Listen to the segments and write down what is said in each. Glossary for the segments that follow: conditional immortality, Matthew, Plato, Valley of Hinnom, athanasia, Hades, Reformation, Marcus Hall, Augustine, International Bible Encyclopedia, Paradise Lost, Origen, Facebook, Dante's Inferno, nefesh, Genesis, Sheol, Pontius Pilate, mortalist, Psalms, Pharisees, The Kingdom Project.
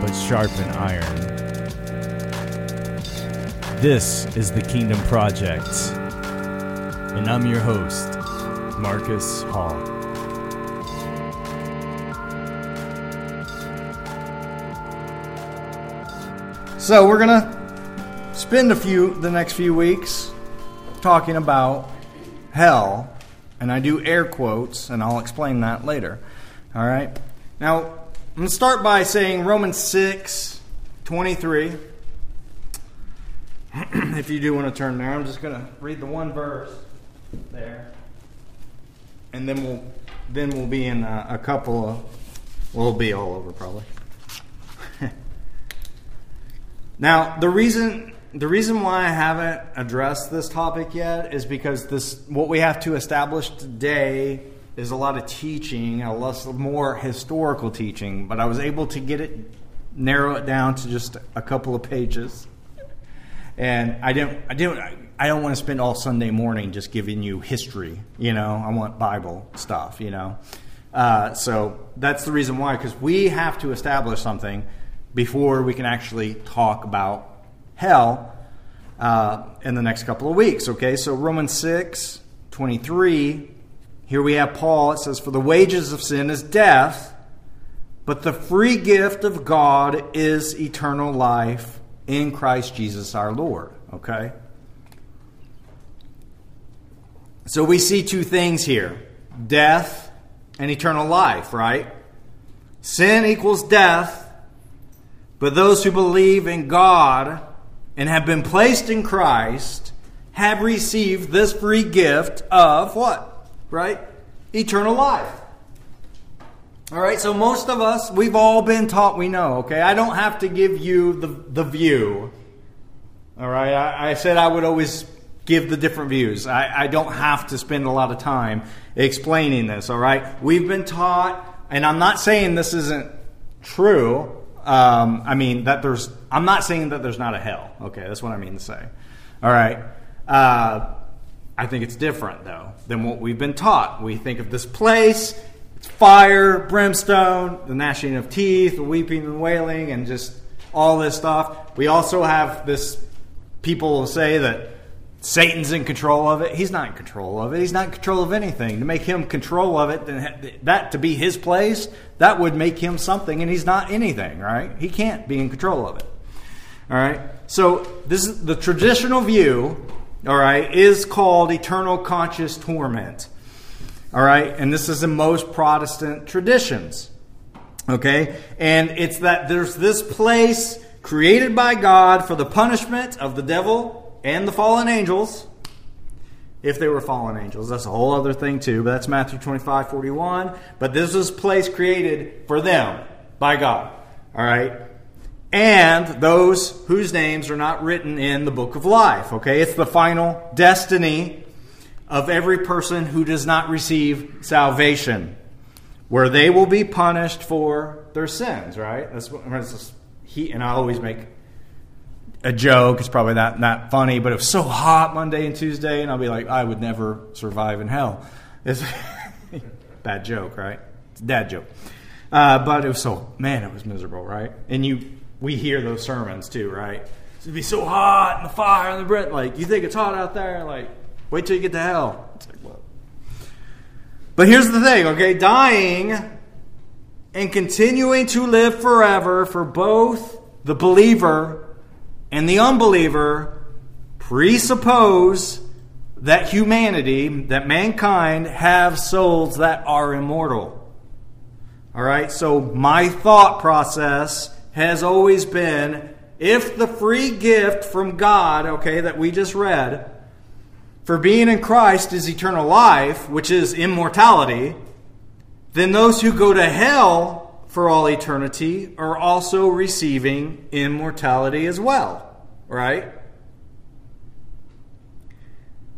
but sharpen iron. This is the Kingdom Project, and I'm your host, Marcus Hall. So we're going to spend the next few weeks talking about hell, and I do air quotes, and I'll explain that later. All right? Now, I'm going to start by saying Romans 6:23. If you do want to turn there, I'm just going to read the one verse there, and then we'll be in a couple of, we'll be all over probably. Now, the reason why I haven't addressed this topic yet is because what we have to establish today is a lot of teaching, a lot more historical teaching, but I was able to narrow it down to just a couple of pages. And I don't want to spend all Sunday morning just giving you history, you know. I want Bible stuff, you know. So that's the reason why, because we have to establish something before we can actually talk about hell in the next couple of weeks. Okay, so Romans 6:23, here we have Paul. It says, "For the wages of sin is death, but the free gift of God is eternal life in Christ Jesus our Lord." Okay? So we see two things here, death and eternal life, right? Sin equals death. But those who believe in God and have been placed in Christ have received this free gift of what? Right? Eternal life. All right, so most of us, we've all been taught, we know, okay? I don't have to give you the view. All right, I said I would always give the different views. I don't have to spend a lot of time explaining this, all right? We've been taught, and I'm not saying this isn't true. I'm not saying that there's not a hell. Okay, that's what I mean to say. All right. I think it's different, though, than what we've been taught. We think of this place, it's fire, brimstone, the gnashing of teeth, the weeping and wailing, and just all this stuff. We also have this, people will say that Satan's in control of it. He's not in control of it. He's not in control of anything. To make him control of it, then that to be his place, that would make him something, and he's not anything, right? He can't be in control of it. All right? So this is the traditional view, all right, is called eternal conscious torment. All right? And this is in most Protestant traditions. Okay? And it's that there's this place created by God for the punishment of the devil and the fallen angels, if they were fallen angels. That's a whole other thing too, but that's Matthew 25:41. But this was a place created for them by God. All right? And those whose names are not written in the book of life. Okay? It's the final destiny of every person who does not receive salvation, where they will be punished for their sins, right? That's what I always make a joke. It's probably not funny, but it was so hot Monday and Tuesday, and I'll be like, I would never survive in hell. It's bad joke, right? It's a dad joke. But it was it was miserable, right? And we hear those sermons too, right? It'd be so hot, and the fire and the bread. Like, you think it's hot out there? Like, wait till you get to hell. It's like, what? But here's the thing, okay? Dying and continuing to live forever for both the believer and the unbeliever presuppose that mankind, have souls that are immortal. All right, so my thought process has always been, if the free gift from God, okay, that we just read, for being in Christ is eternal life, which is immortality, then those who go to hell for all eternity are also receiving immortality as well, right?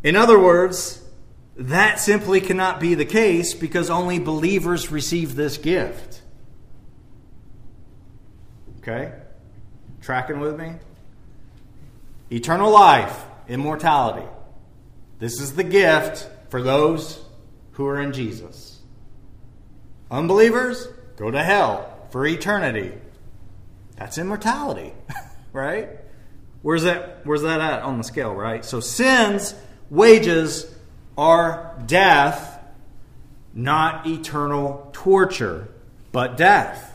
In other words, that simply cannot be the case because only believers receive this gift. Okay? Tracking with me? Eternal life, immortality. This is the gift for those who are in Jesus. Unbelievers go to hell for eternity. That's immortality, right? Where's that at on the scale, right? So sin's wages are death, not eternal torture, but death.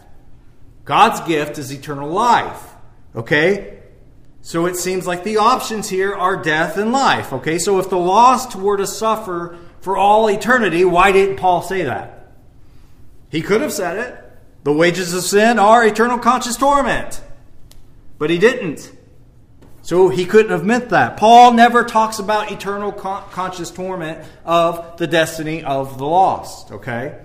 God's gift is eternal life, okay? So it seems like the options here are death and life, okay? So if the lost were to suffer for all eternity, why didn't Paul say that? He could have said it. The wages of sin are eternal conscious torment. But he didn't. So he couldn't have meant that. Paul never talks about eternal conscious torment of the destiny of the lost, okay?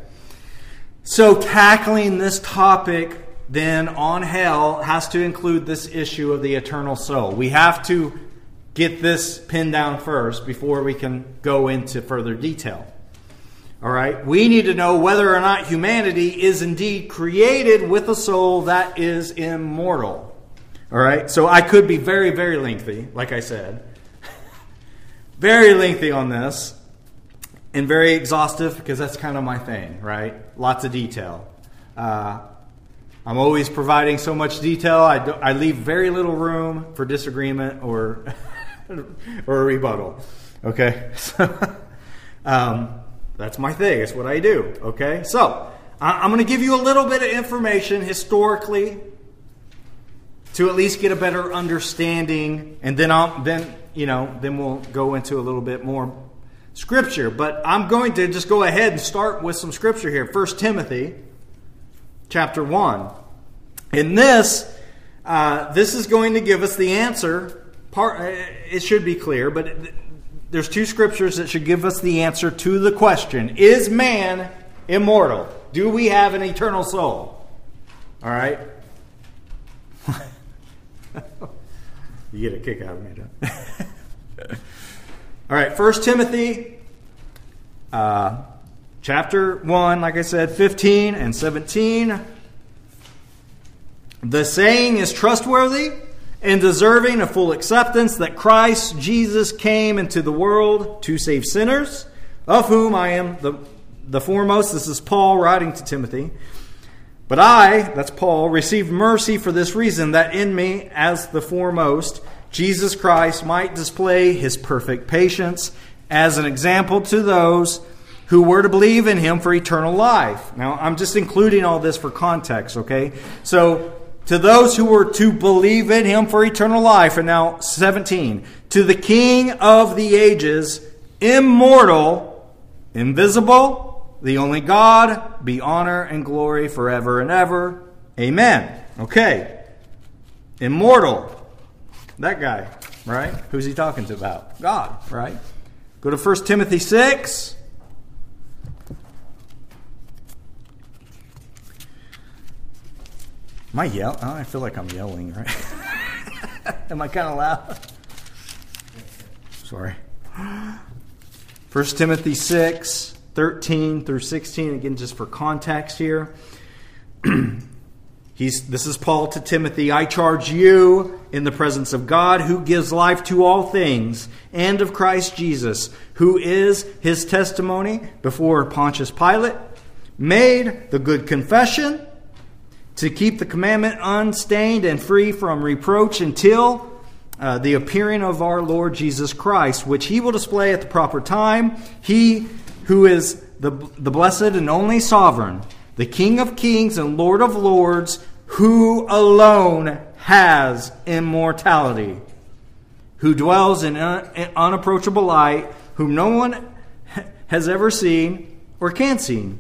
So tackling this topic then on hell has to include this issue of the eternal soul. We have to get this pinned down first before we can go into further detail. All right? We need to know whether or not humanity is indeed created with a soul that is immortal. All right, so I could be very, very lengthy, like I said. Very lengthy on this and very exhaustive because that's kind of my thing, right? Lots of detail. I'm always providing so much detail. I leave very little room for disagreement or or a rebuttal, okay? So, that's my thing. It's what I do, okay? So I'm going to give you a little bit of information historically to at least get a better understanding, and then we'll go into a little bit more scripture. But I'm going to just go ahead and start with some scripture here. 1 Timothy chapter 1. And this is going to give us the answer. It should be clear, but there's two scriptures that should give us the answer to the question, is man immortal? Do we have an eternal soul? All right? You get a kick out of me, don't you? All right, 1 Timothy chapter 1, like I said, 15 and 17. The saying is trustworthy and deserving of full acceptance that Christ Jesus came into the world to save sinners, of whom I am the foremost. This is Paul writing to Timothy. But I, that's Paul, received mercy for this reason, that in me, as the foremost, Jesus Christ might display his perfect patience as an example to those who were to believe in him for eternal life. Now, I'm just including all this for context, okay? So, to those who were to believe in him for eternal life, and now 17, to the King of the ages, immortal, invisible, the only God, be honor and glory forever and ever. Amen. Okay. Immortal. That guy, right? Who's he talking to about? God, right? Go to 1 Timothy 6. Am I yelling? Oh, I feel like I'm yelling, right? Am I kind of loud? Sorry. 1 Timothy 6. 13 through 16, again, just for context here. This is Paul to Timothy. I charge you in the presence of God, who gives life to all things, and of Christ Jesus, who is his testimony before Pontius Pilate, made the good confession to keep the commandment unstained and free from reproach until the appearing of our Lord Jesus Christ, which he will display at the proper time. He who is the blessed and only sovereign, the King of kings and Lord of lords, who alone has immortality, who dwells in unapproachable light, whom no one has ever seen or can see.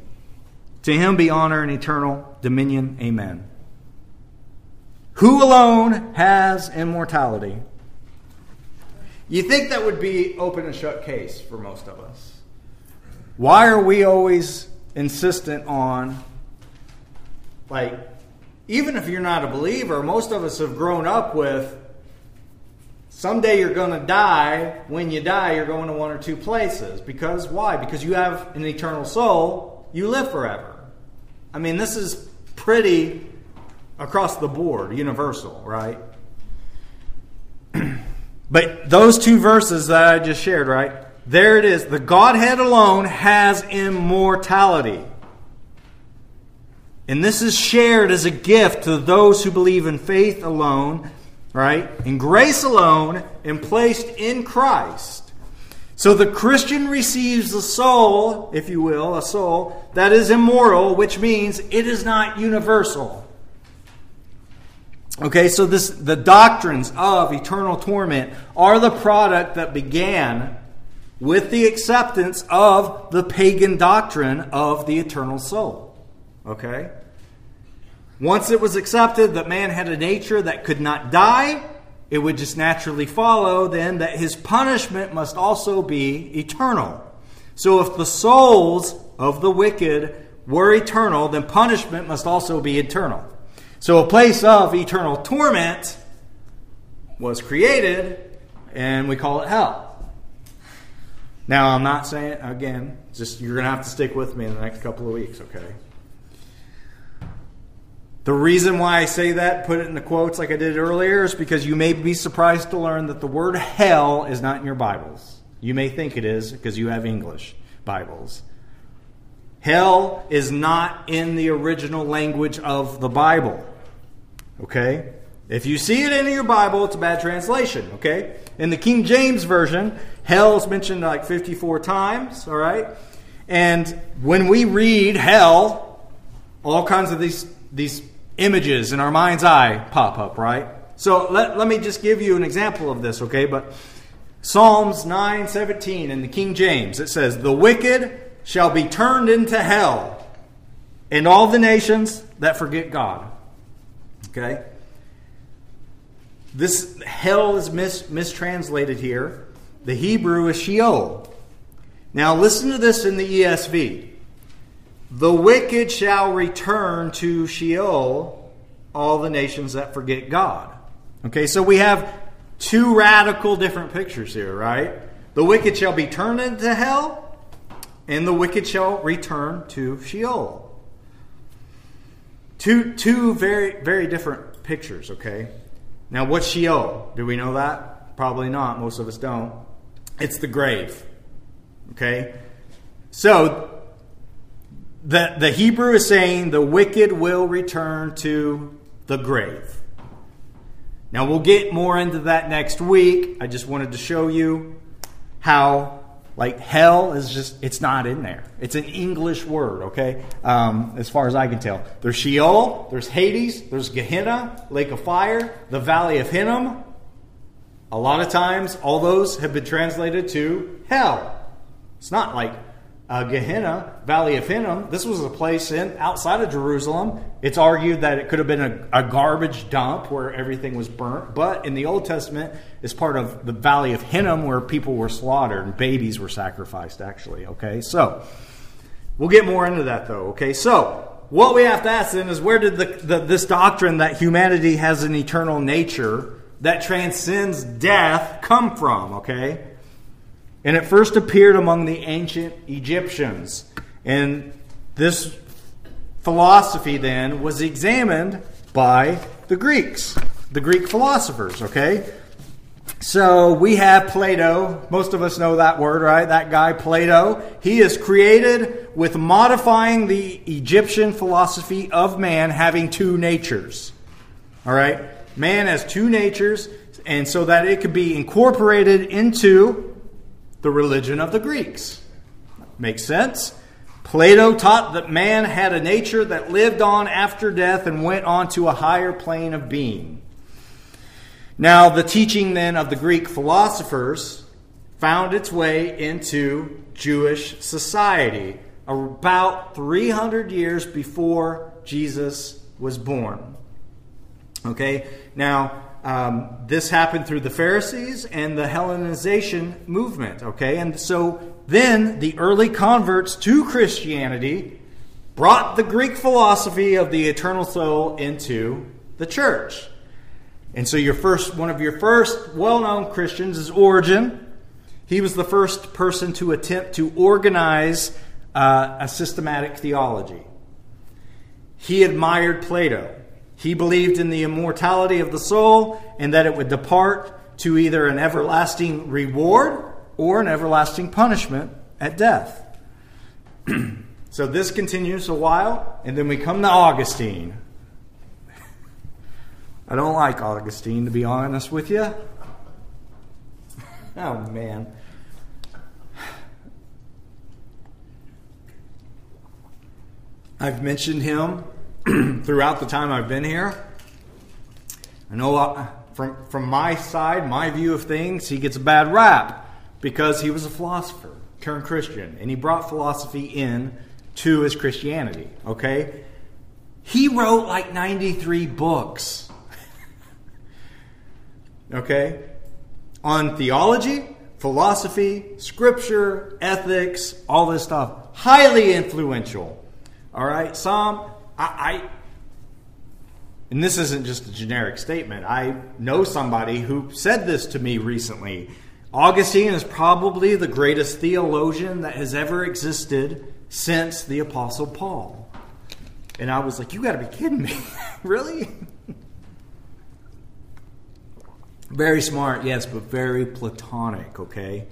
To him be honor and eternal dominion. Amen. Who alone has immortality? You think that would be open and shut case for most of us. Why are we always insistent on Like, even if you're not a believer, most of us have grown up with someday you're going to die. When you die, you're going to one or two places. Because why? Because you have an eternal soul. You live forever. I mean, this is pretty across the board, universal, right? But those two verses that I just shared, right? There it is. The Godhead alone has immortality. And this is shared as a gift to those who believe in faith alone, right? In grace alone, and placed in Christ. So the Christian receives a soul, if you will, a soul that is immortal, which means it is not universal. Okay, so the doctrines of eternal torment are the product that began with the acceptance of the pagan doctrine of the eternal soul. Okay? Once it was accepted that man had a nature that could not die, it would just naturally follow then that his punishment must also be eternal. So if the souls of the wicked were eternal, then punishment must also be eternal. So a place of eternal torment was created, and we call it hell. Now, I'm not saying, again, just you're going to have to stick with me in the next couple of weeks, okay? The reason why I say that, put it in the quotes like I did earlier, is because you may be surprised to learn that the word hell is not in your Bibles. You may think it is because you have English Bibles. Hell is not in the original language of the Bible. Okay? If you see it in your Bible, it's a bad translation, okay? In the King James Version, hell is mentioned like 54 times, all right? And when we read hell, all kinds of these images in our mind's eye pop up, right? So let me just give you an example of this, okay? But Psalms 9:17 in the King James, it says, "The wicked shall be turned into hell, and all the nations that forget God." Okay? This hell is mistranslated here. The Hebrew is Sheol. Now listen to this in the ESV. "The wicked shall return to Sheol, all the nations that forget God." Okay, so we have two radical different pictures here, right? The wicked shall be turned into hell, and the wicked shall return to Sheol. Two very, very different pictures, okay? Now, what's Sheol? Do we know that? Probably not. Most of us don't. It's the grave, okay? So, the Hebrew is saying the wicked will return to the grave. Now, we'll get more into that next week. I just wanted to show you how... like, hell is just, it's not in there. It's an English word, okay? As far as I can tell. There's Sheol, there's Hades, there's Gehenna, Lake of Fire, the Valley of Hinnom. A lot of times, all those have been translated to hell. It's not like Gehenna, Valley of Hinnom. This was a place outside of Jerusalem. It's argued that it could have been a garbage dump where everything was burnt. But in the Old Testament, it's part of the Valley of Hinnom where people were slaughtered and babies were sacrificed, actually. Okay, so we'll get more into that, though. Okay, so what we have to ask then is where did this doctrine that humanity has an eternal nature that transcends death come from? Okay. And it first appeared among the ancient Egyptians. And this philosophy then was examined by the Greeks, the Greek philosophers, okay? So we have Plato. Most of us know that word, right? That guy, Plato. He is created with modifying the Egyptian philosophy of man having two natures, all right? Man has two natures, and so that it could be incorporated into the religion of the Greeks. Makes sense? Plato taught that man had a nature that lived on after death and went on to a higher plane of being. Now, the teaching then of the Greek philosophers found its way into Jewish society about 300 years before Jesus was born. Okay? Now, this happened through the Pharisees and the Hellenization movement, okay? And so then the early converts to Christianity brought the Greek philosophy of the eternal soul into the church. And so one of your first well-known Christians is Origen. He was the first person to attempt to organize a systematic theology. He admired Plato. He believed in the immortality of the soul and that it would depart to either an everlasting reward or an everlasting punishment at death. So this continues a while, and then we come to Augustine. I don't like Augustine, to be honest with you. Oh, man. I've mentioned him throughout the time I've been here. I know from my side, my view of things, he gets a bad rap because he was a philosopher turned Christian, and he brought philosophy in to his Christianity, okay? He wrote like 93 books, okay, on theology, philosophy, scripture, ethics, all this stuff. Highly influential, all right? And this isn't just a generic statement. I know somebody who said this to me recently. Augustine is probably the greatest theologian that has ever existed since the Apostle Paul. And I was like, you got to be kidding me. Really? Very smart, yes, but very Platonic, okay?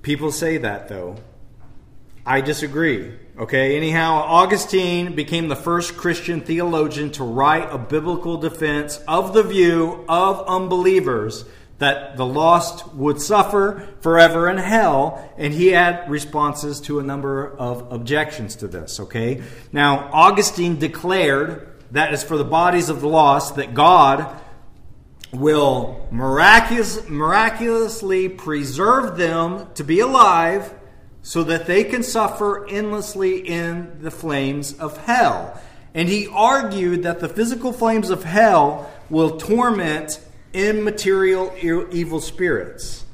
People say that, though. I disagree, okay? Anyhow, Augustine became the first Christian theologian to write a biblical defense of the view of unbelievers that the lost would suffer forever in hell, and he had responses to a number of objections to this, okay? Now, Augustine declared, that is for the bodies of the lost, that God will miraculously preserve them to be alive so that they can suffer endlessly in the flames of hell. And he argued that the physical flames of hell will torment immaterial evil spirits,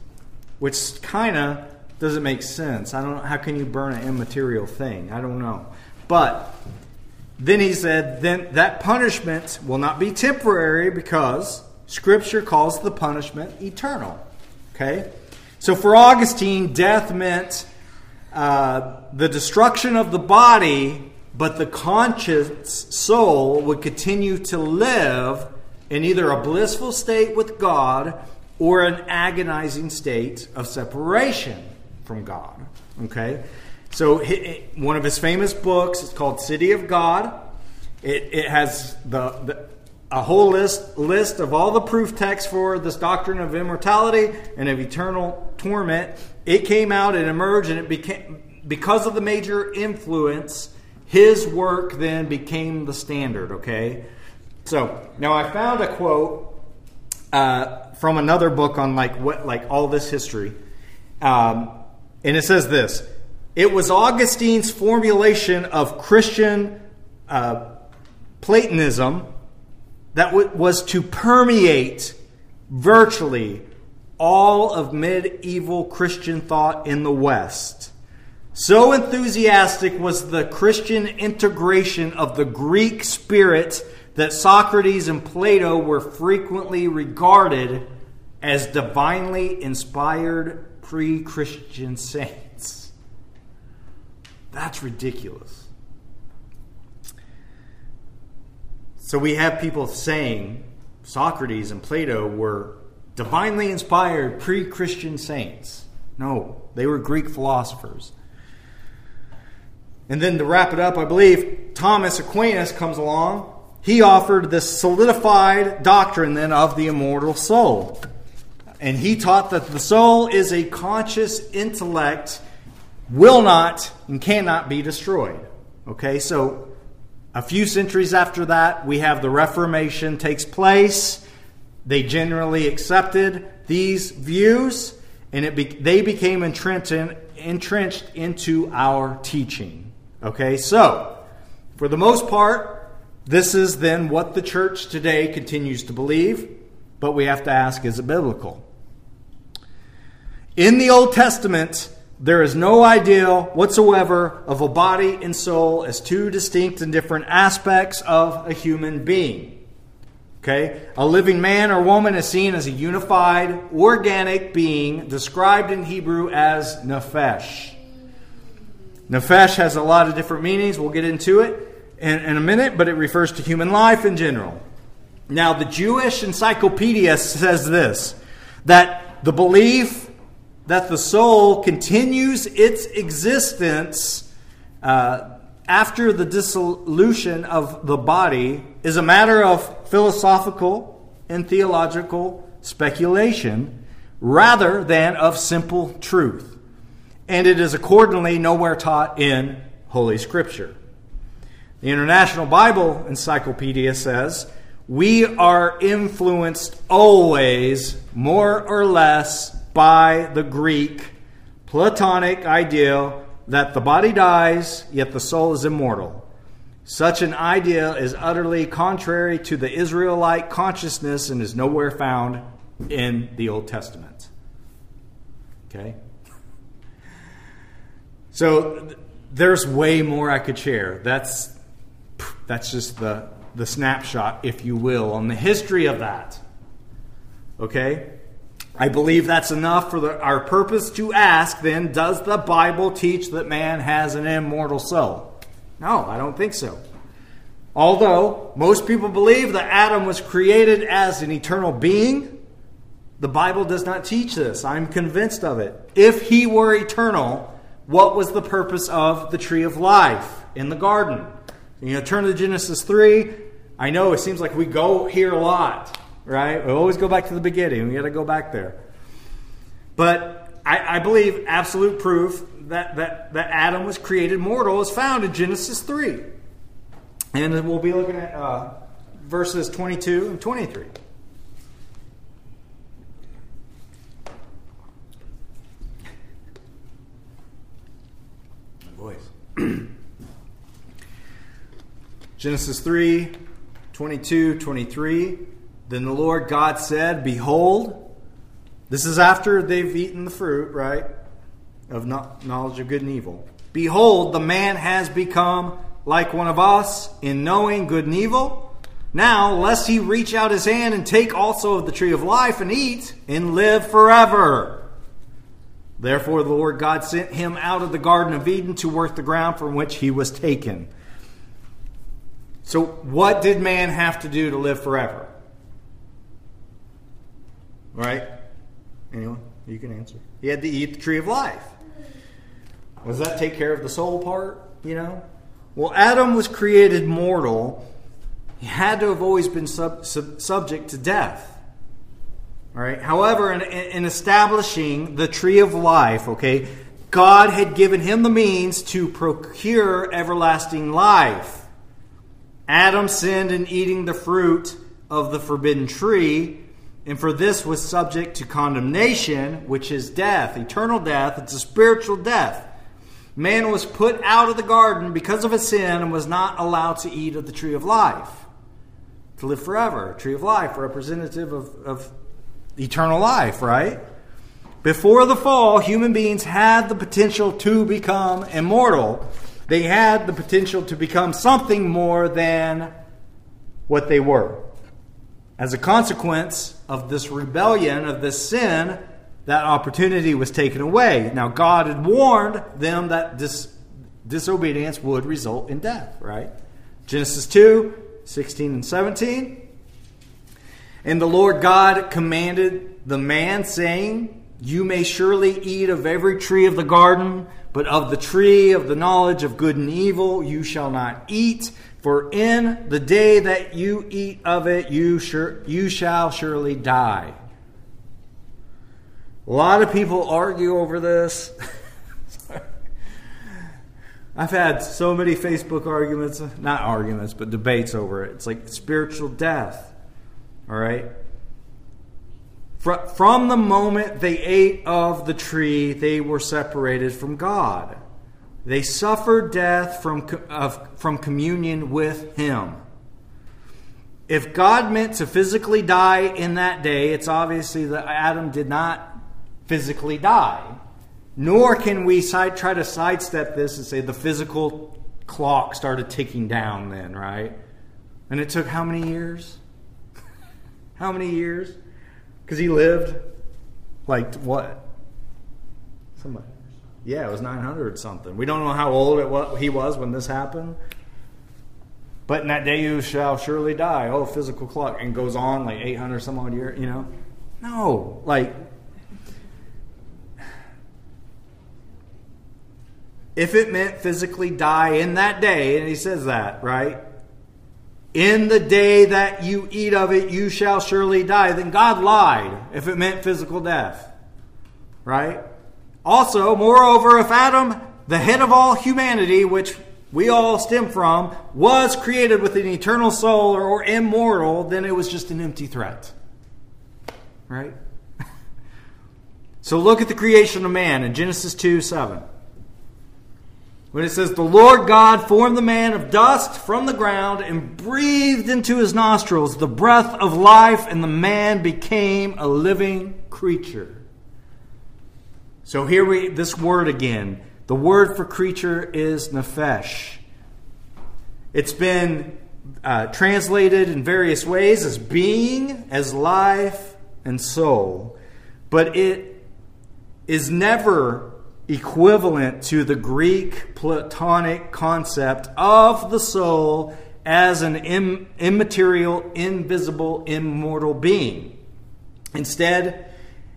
which kind of doesn't make sense. I don't know, how can you burn an immaterial thing? I don't know. But then he said, then that punishment will not be temporary because Scripture calls the punishment eternal. Okay? So for Augustine, death meant the destruction of the body, but the conscious soul would continue to live in either a blissful state with God or an agonizing state of separation from God. Okay? So one of his famous books is called City of God. It has a whole list of all the proof texts for this doctrine of immortality and of eternal torment. It came out and emerged, and it became, because of the major influence, his work then became the standard, okay? So, now I found a quote from another book on all this history. And it says this: it was Augustine's formulation of Christian Platonism that was to permeate virtually all of medieval Christian thought in the West. So enthusiastic was the Christian integration of the Greek spirit that Socrates and Plato were frequently regarded as divinely inspired pre-Christian saints. That's ridiculous. So we have people saying Socrates and Plato were divinely inspired pre-Christian saints. No, they were Greek philosophers. And then to wrap it up, I believe Thomas Aquinas comes along. He offered this solidified doctrine then of the immortal soul. And he taught that the soul is a conscious intellect, will not and cannot be destroyed. Okay, so a few centuries after that, we have the Reformation takes place. They generally accepted these views, and they became entrenched into our teaching. Okay, so for the most part, this is then what the church today continues to believe, but we have to ask, is it biblical? In the Old Testament, There is no idea whatsoever of a body and soul as two distinct and different aspects of a human being. Okay? A living man or woman is seen as a unified, organic being described in Hebrew as nefesh. Nefesh has a lot of different meanings. We'll get into it in a minute, but it refers to human life in general. Now, the Jewish Encyclopedia says this, that the belief that the soul continues its existence after the dissolution of the body is a matter of philosophical and theological speculation rather than of simple truth. And it is accordingly nowhere taught in Holy Scripture. The International Bible Encyclopedia says, we are influenced always, more or less, by the Greek Platonic ideal that the body dies, yet the soul is immortal. Such an ideal is utterly contrary to the Israelite consciousness and is nowhere found in the Old Testament. Okay? So there's way more I could share. That's just the snapshot, if you will, on the history of that. Okay? I believe that's enough for our purpose to ask, then, does the Bible teach that man has an immortal soul? No, I don't think so. Although most people believe that Adam was created as an eternal being, the Bible does not teach this. I'm convinced of it. If he were eternal, what was the purpose of the tree of life in the garden? You know, turn to Genesis 3. I know it seems like we go here a lot, right? We always go back to the beginning. We got to go back there. But I believe absolute proof that Adam was created mortal is found in Genesis 3. And we'll be looking at verses 22 and 23. Genesis 3, 22, 23. Then the Lord God said, behold, this is after they've eaten the fruit, right, of knowledge of good and evil. Behold, the man has become like one of us in knowing good and evil. Now, lest he reach out his hand and take also of the tree of life and eat and live forever. Therefore, the Lord God sent him out of the Garden of Eden to work the ground from which he was taken. So what did man have to do to live forever? Right? Anyone? You can answer. He had to eat the tree of life. Does that take care of the soul part? You know? Well, Adam was created mortal. He had to have always been subject to death. All right. However, in establishing the tree of life, okay, God had given him the means to procure everlasting life. Adam sinned in eating the fruit of the forbidden tree, and for this was subject to condemnation, which is death, eternal death. It's a spiritual death. Man was put out of the garden because of his sin and was not allowed to eat of the tree of life, to live forever. Tree of life, representative of eternal life, right? Before the fall, human beings had the potential to become immortal. They had the potential to become something more than what they were. As a consequence of this rebellion, of this sin, that opportunity was taken away. Now, God had warned them that disobedience would result in death, right? Genesis 2, 16 and 17. And the Lord God commanded the man, saying, you may surely eat of every tree of the garden, but of the tree of the knowledge of good and evil you shall not eat, for in the day that you eat of it, you shall surely die. A lot of people argue over this. I've had so many Facebook arguments, not arguments, but debates over it. It's like spiritual death. All right. From the moment they ate of the tree, they were separated from God. They suffered death from communion with Him. If God meant to physically die in that day, it's obviously that Adam did not physically die. Nor can we try to sidestep this and say the physical clock started ticking down then, right? And it took how many years? How many years? Because he lived like what? Somebody. Yeah, it was 900 something. We don't know how old he was when this happened. But in that day you shall surely die. Oh, physical clock. And goes on like 800 some odd years, you know? No. Like, if it meant physically die in that day, and he says that, right? In the day that you eat of it, you shall surely die. Then God lied if it meant physical death, right? Also, moreover, if Adam, the head of all humanity, which we all stem from, was created with an eternal soul or immortal, then it was just an empty threat, right? So look at the creation of man in Genesis 2:7. When it says, the Lord God formed the man of dust from the ground and breathed into his nostrils the breath of life, and the man became a living creature. So here this word again. The word for creature is nefesh. It's been translated in various ways as being, as life, and soul. But it is never equivalent to the Greek Platonic concept of the soul as an immaterial, invisible, immortal being. Instead,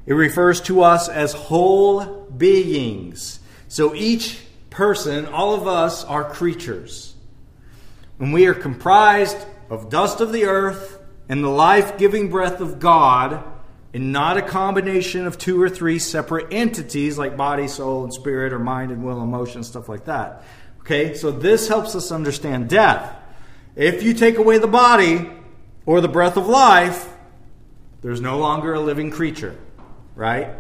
it refers to us as whole beings. So each person, all of us, are creatures. And we are comprised of dust of the earth and the life-giving breath of God, and not a combination of two or three separate entities like body, soul, and spirit, or mind and will, emotion, stuff like that. Okay, so this helps us understand death. If you take away the body or the breath of life, there's no longer a living creature, right?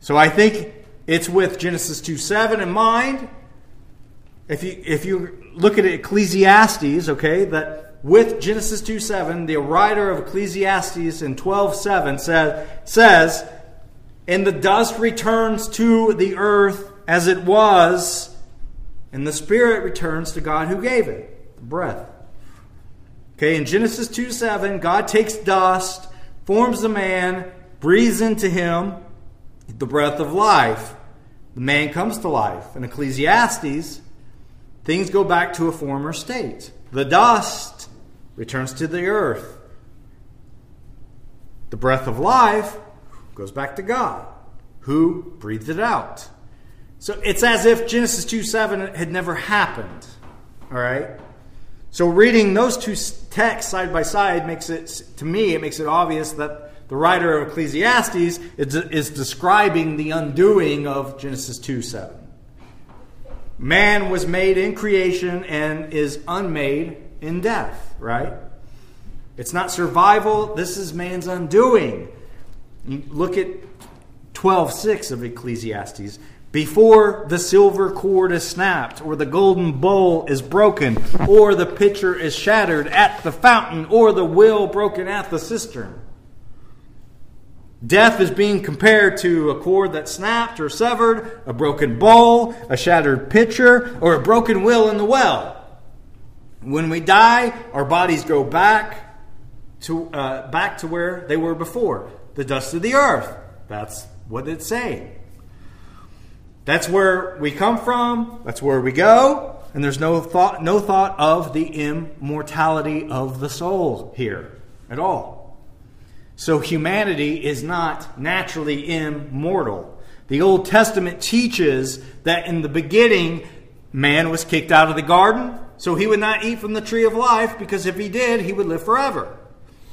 So I think it's with Genesis 2:7 in mind. If you look at Ecclesiastes, okay, that with Genesis 2:7, the writer of Ecclesiastes in 12:7 says, and the dust returns to the earth as it was, and the spirit returns to God who gave it, the breath. Okay, in Genesis 2:7, God takes dust, forms the man, breathes into him the breath of life. The man comes to life. In Ecclesiastes, things go back to a former state. The dust returns to the earth. The breath of life goes back to God, who breathed it out. So it's as if Genesis 2:7 had never happened. All right? So reading those two texts side by side makes it obvious that the writer of Ecclesiastes is describing the undoing of Genesis 2:7. Man was made in creation and is unmade in death, right? It's not survival. This is man's undoing. You look at 12:6 of Ecclesiastes. Before the silver cord is snapped, or the golden bowl is broken, or the pitcher is shattered at the fountain, or the wheel broken at the cistern. Death is being compared to a cord that's snapped or severed, a broken bowl, a shattered pitcher, or a broken wheel in the well. When we die, our bodies go back to where they were before, the dust of the earth. That's what it's saying. That's where we come from. That's where we go. And there's no thought of the immortality of the soul here at all. So humanity is not naturally immortal. The Old Testament teaches that in the beginning, man was kicked out of the garden, so he would not eat from the tree of life, because if he did, he would live forever.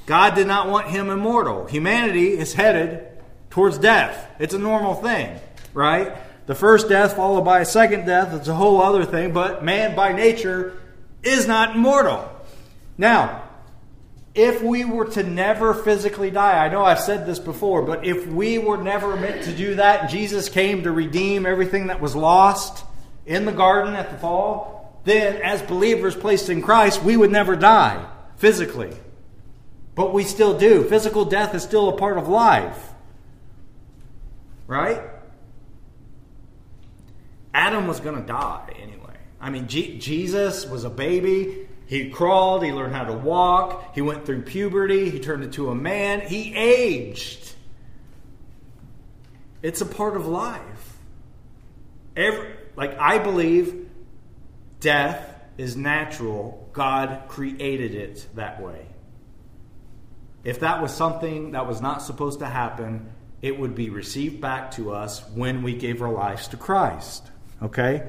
God did not want him immortal. Humanity is headed towards death. It's a normal thing, right? The first death followed by a second death, it's a whole other thing, but man by nature is not immortal. Now, if we were to never physically die, I know I've said this before, but if we were never meant to do that, Jesus came to redeem everything that was lost in the garden at the fall, then as believers placed in Christ, we would never die physically. But we still do. Physical death is still a part of life. Right? Adam was going to die anyway. I mean, Jesus was a baby. He crawled. He learned how to walk. He went through puberty. He turned into a man. He aged. It's a part of life. I believe death is natural. God created it that way. If that was something that was not supposed to happen, it would be received back to us when we gave our lives to Christ. Okay?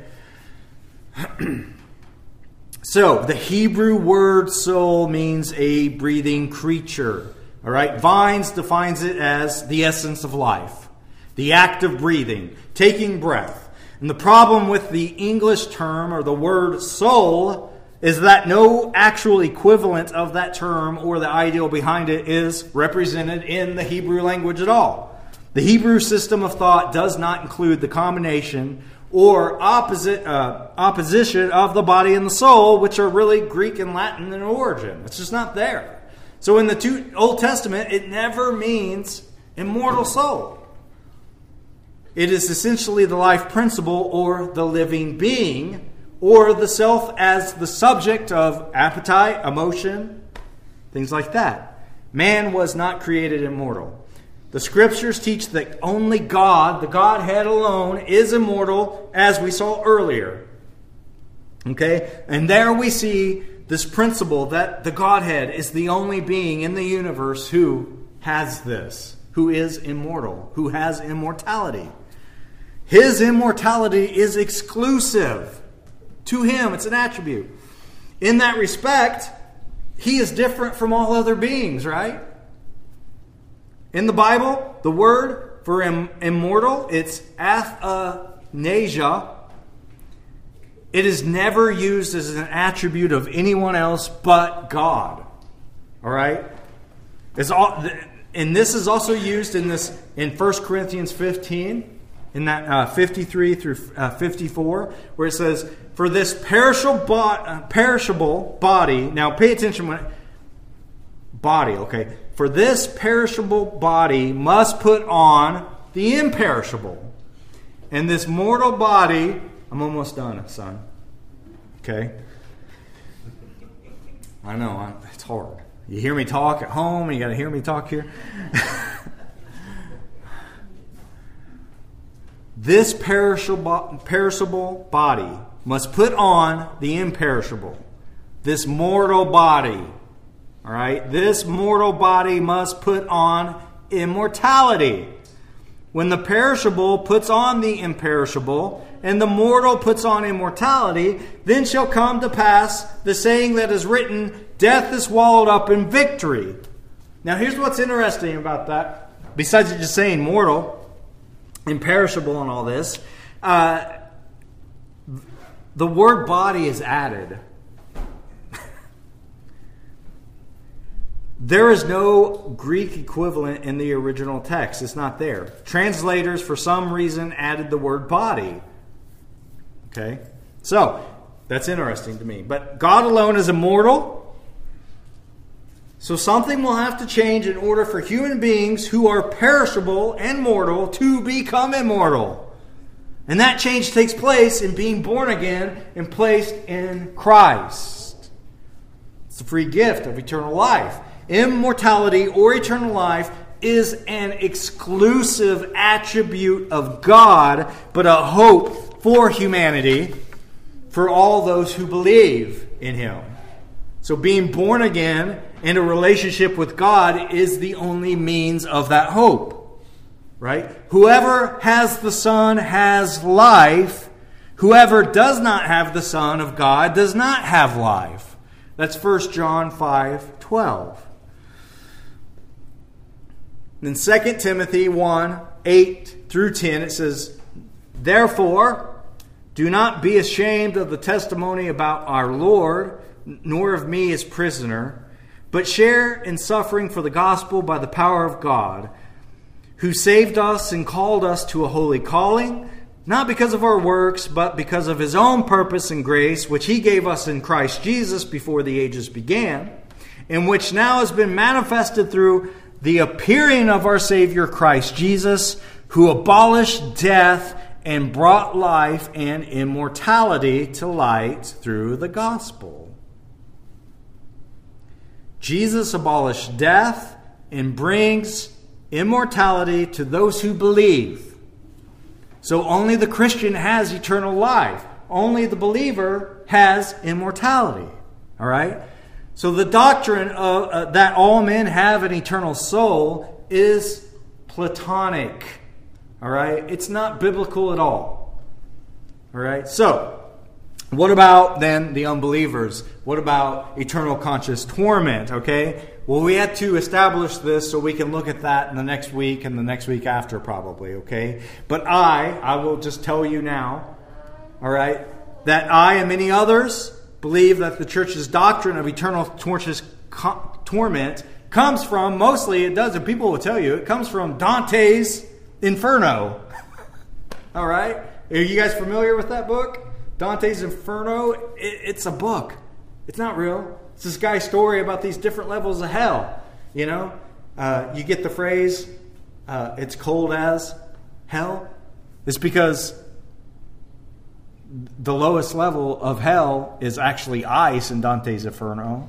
So, the Hebrew word soul means a breathing creature. All right? Vines defines it as the essence of life, the act of breathing, taking breath. And the problem with the English term or the word soul is that no actual equivalent of that term or the ideal behind it is represented in the Hebrew language at all. The Hebrew system of thought does not include the combination or opposition of the body and the soul, which are really Greek and Latin in origin. It's just not there. So in the Old Testament, it never means immortal soul. It is essentially the life principle or the living being or the self as the subject of appetite, emotion, things like that. Man was not created immortal. The scriptures teach that only God, the Godhead alone, is immortal, as we saw earlier. Okay? And there we see this principle that the Godhead is the only being in the universe who has this, who is immortal, who has immortality. His immortality is exclusive to him. It's an attribute. In that respect, he is different from all other beings, right? In the Bible, the word for immortal, it's athanasia. It is never used as an attribute of anyone else but God. All right? And this is also used in 1 Corinthians 15, in that 53 through 54, where it says, "For this perishable body," now pay attention when body, okay? "For this perishable body must put on the imperishable. And this mortal body..." I'm almost done, son. Okay? I know, it's hard. You hear me talk at home, and you got to hear me talk here. "This perishable body must put on the imperishable. This mortal body..." All right, "this mortal body must put on immortality. When the perishable puts on the imperishable, and the mortal puts on immortality, then shall come to pass the saying that is written, 'Death is swallowed up in victory.'" Now, here's what's interesting about that. Besides it just saying mortal, imperishable, and all this, the word body is added. There is no Greek equivalent in the original text. It's not there. Translators, for some reason, added the word body. Okay? So, that's interesting to me. But God alone is immortal. So something will have to change in order for human beings who are perishable and mortal to become immortal. And that change takes place in being born again and placed in Christ. It's the free gift of eternal life. Immortality or eternal life is an exclusive attribute of God, but a hope for humanity, for all those who believe in him. So being born again and a relationship with God is the only means of that hope, right? Whoever has the Son has life. Whoever does not have the Son of God does not have life. That's 1 John 5:12. In 2 Timothy 1:8-10, it says, "Therefore, do not be ashamed of the testimony about our Lord, nor of me as prisoner, but share in suffering for the gospel by the power of God, who saved us and called us to a holy calling, not because of our works, but because of his own purpose and grace, which he gave us in Christ Jesus before the ages began, and which now has been manifested through the appearing of our Savior Christ Jesus, who abolished death and brought life and immortality to light through the gospel. Jesus abolished death and brings immortality to those who believe. So only the Christian has eternal life. Only the believer has immortality. All right? So the doctrine of, that all men have an eternal soul is Platonic. All right? It's not biblical at all. All right? So what about then the unbelievers? What about eternal conscious torment? Okay? Well, we had to establish this so we can look at that in the next week and the next week after probably. Okay? But I will just tell you now, all right, that I and many others believe that the church's doctrine of eternal torment comes from, mostly it does, and people will tell you, it comes from Dante's Inferno. All right? Are you guys familiar with that book? Dante's Inferno? It's a book. It's not real. It's this guy's story about these different levels of hell. You know? You get the phrase, it's cold as hell. It's because the lowest level of hell is actually ice in Dante's Inferno,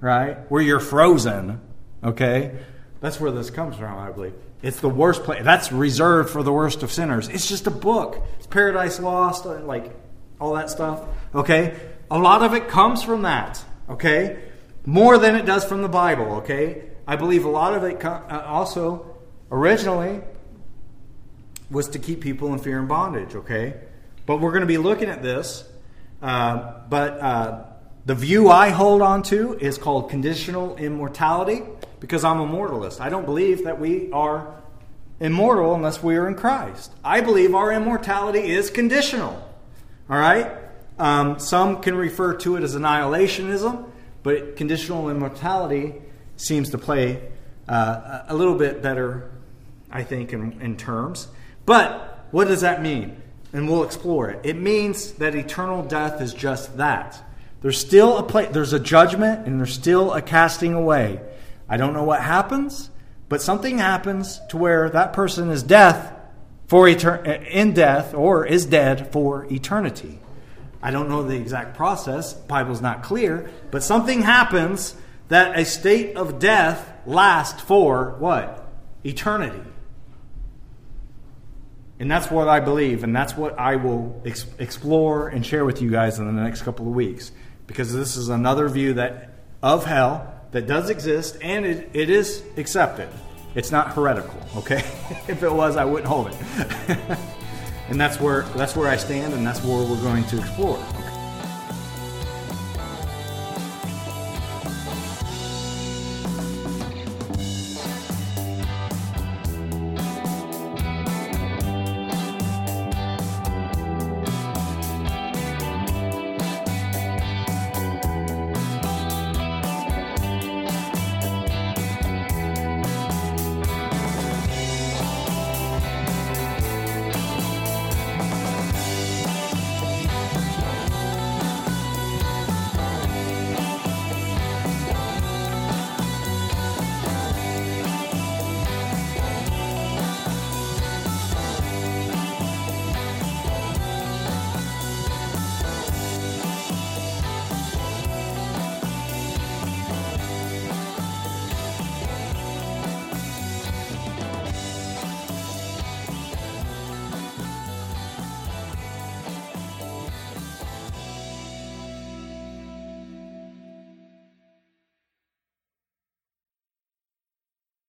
right? Where you're frozen, okay? That's where this comes from, I believe. It's the worst place. That's reserved for the worst of sinners. It's just a book. It's Paradise Lost, like all that stuff, okay? A lot of it comes from that, okay? More than it does from the Bible, okay? I believe a lot of it also originally was to keep people in fear and bondage, okay? But we're going to be looking at this. But the view I hold on to is called conditional immortality, because I'm a mortalist. I don't believe that we are immortal unless we are in Christ. I believe our immortality is conditional. All right? Some can refer to it as annihilationism, but conditional immortality seems to play a little bit better, I think, in terms. But what does that mean? And we'll explore it. It means that eternal death is just that. There's still a place, there's a judgment, and there's still a casting away. I don't know what happens, but something happens to where that person is is dead for eternity. I don't know the exact process. The Bible's not clear, but something happens that a state of death lasts for what? Eternity. And that's what I believe, and that's what I will explore and share with you guys in the next couple of weeks, because this is another view that of hell that does exist, and it is accepted. It's not heretical, okay? If it was, I wouldn't hold it. And that's where I stand, and that's where we're going to explore.